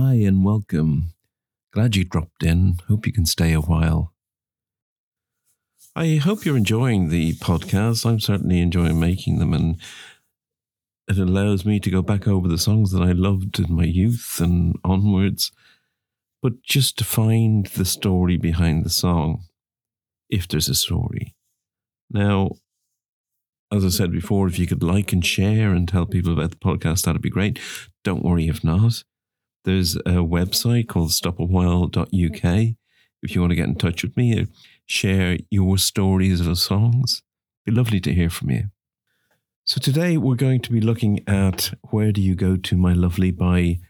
Hi and welcome. Glad you dropped in. Hope you can stay a while. I hope you're enjoying the podcasts. I'm certainly enjoying making them, and it allows me to go back over the songs that I loved in my youth and onwards, but just to find the story behind the song, if there's a story. Now, as I said before, if you could like and share and tell people about the podcast, that'd be great. Don't worry if not. There's a website called stopawhile.uk. If you want to get in touch with me, share your stories of songs. It'd be lovely to hear from you. So today we're going to be looking at Where Do You Go To, My Lovely by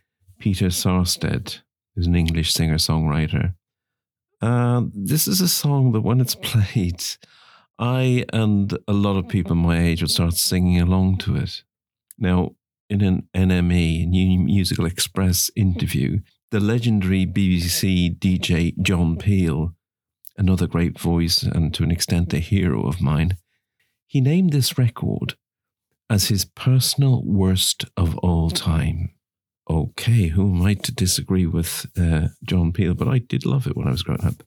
Peter Sarstedt, who's an English singer-songwriter. This is a song that when it's played, I and a lot of people my age will start singing along to it. Now, in an NME, New Musical Express interview, the legendary BBC DJ John Peel, another great voice and to an extent a hero of mine, he named this record as his personal worst of all time. Okay, who am I to disagree with John Peel? But I did love it when I was growing up.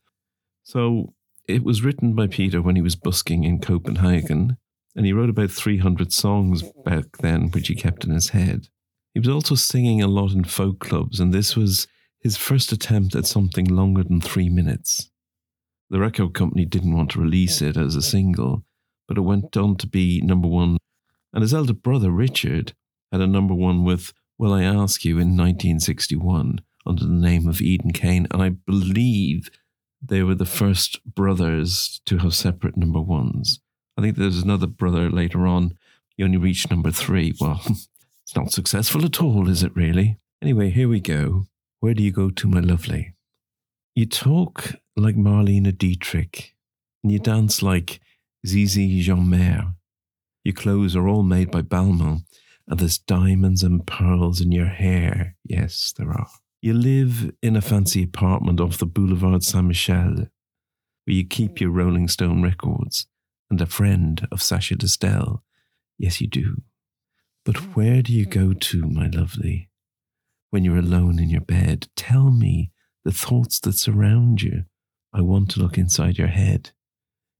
So it was written by Peter when he was busking in Copenhagen, and he wrote about 300 songs back then, which he kept in his head. He was also singing a lot in folk clubs, and this was his first attempt at something longer than 3 minutes. The record company didn't want to release it as a single, but it went on to be number one. And his elder brother, Richard, had a number one with Will I Ask You in 1961 under the name of Eden Kane. And I believe they were the first brothers to have separate number ones. I think there's another brother later on. He only reached number three. Well, it's not successful at all, is it really? Anyway, here we go. Where do you go to, my lovely? You talk like Marlene Dietrich, and you dance like Zizi Jeanmaire. Your clothes are all made by Balmain, and there's diamonds and pearls in your hair. Yes, there are. You live in a fancy apartment off the Boulevard Saint-Michel, where you keep your Rolling Stone records, and a friend of Sacha Distel. Yes, you do. But where do you go to, my lovely, when you're alone in your bed? Tell me the thoughts that surround you. I want to look inside your head.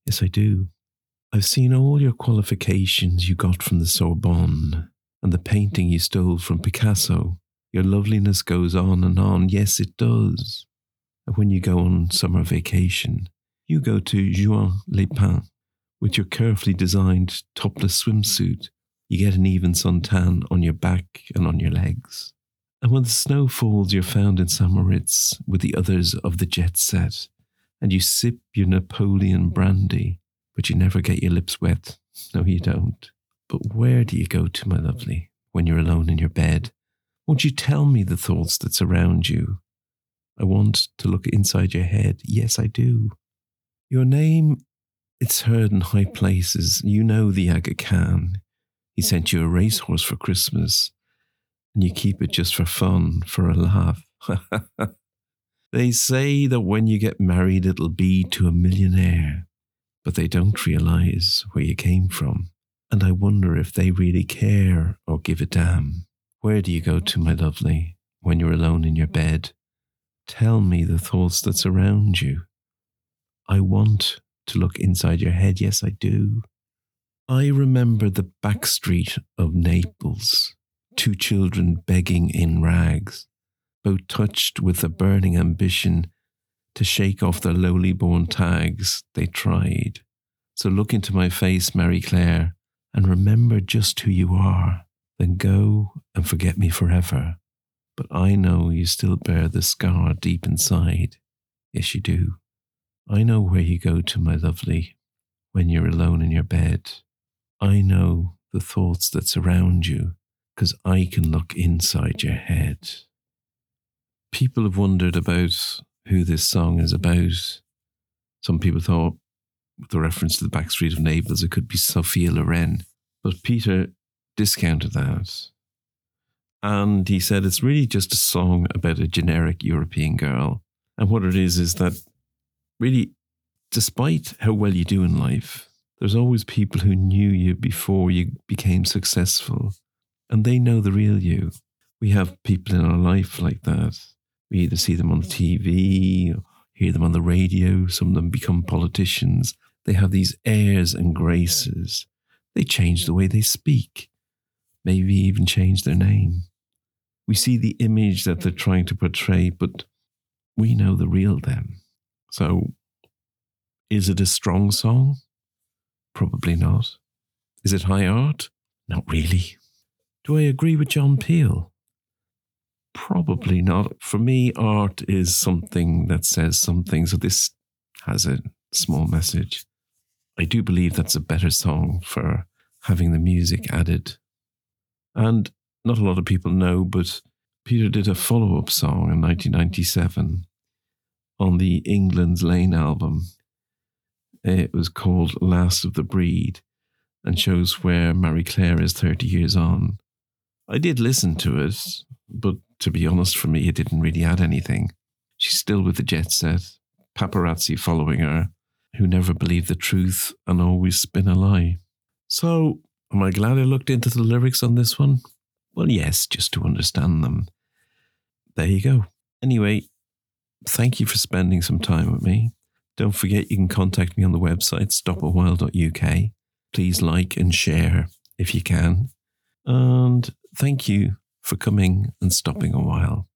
Yes, I do. I've seen all your qualifications you got from the Sorbonne and the painting you stole from Picasso. Your loveliness goes on and on. Yes, it does. And when you go on summer vacation, you go to Juan-les-Pins with your carefully designed topless swimsuit. You get an even suntan on your back and on your legs. And when the snow falls, you're found in St Moritz with the others of the jet set, and you sip your Napoleon brandy. But you never get your lips wet. No, you don't. But where do you go to, my lovely, when you're alone in your bed? Won't you tell me the thoughts that surround you? I want to look inside your head. Yes, I do. Your name, it's heard in high places. You know the Aga Khan. He sent you a racehorse for Christmas, and you keep it just for fun, for a laugh. They say that when you get married, it'll be to a millionaire. But they don't realize where you came from. And I wonder if they really care or give a damn. Where do you go to, my lovely, when you're alone in your bed? Tell me the thoughts that surround you. I want to look inside your head. Yes, I do. I remember the back street of Naples. 2 children begging in rags, both touched with a burning ambition to shake off their lowly born tags. They tried. So look into my face, Mary Claire, and remember just who you are. Then go and forget me forever. But I know you still bear the scar deep inside. Yes, you do. I know where you go to, my lovely, when you're alone in your bed. I know the thoughts that surround you, 'cause I can look inside your head. People have wondered about who this song is about. Some people thought, with the reference to the back street of Naples, it could be Sophia Loren. But Peter discounted that. And he said it's really just a song about a generic European girl. And what it is that really, despite how well you do in life, there's always people who knew you before you became successful. And they know the real you. we have people in our life like that. We either see them on TV or hear them on the radio. Some of them become politicians. They have these airs and graces. They change the way they speak, maybe even change their name. We see the image that they're trying to portray, but we know the real them. So is it a strong song? Probably not. Is it high art? Not really. Do I agree with John Peel? Probably not. For me, art is something that says something. So this has a small message. I do believe that's a better song for having the music added. And not a lot of people know, but Peter did a follow-up song in 1997 on the England's Lane album. It was called Last of the Breed and shows where Marie Claire is 30 years on. I did listen to it, but to be honest, for me, it didn't really add anything. She's still with the jet set, paparazzi following her, who never believe the truth and always spin a lie. So, am I glad I looked into the lyrics on this one? Well, yes, just to understand them. There you go. Anyway, thank you for spending some time with me. Don't forget you can contact me on the website stopawhile.uk. Please like and share if you can. And thank you for coming and stopping a while.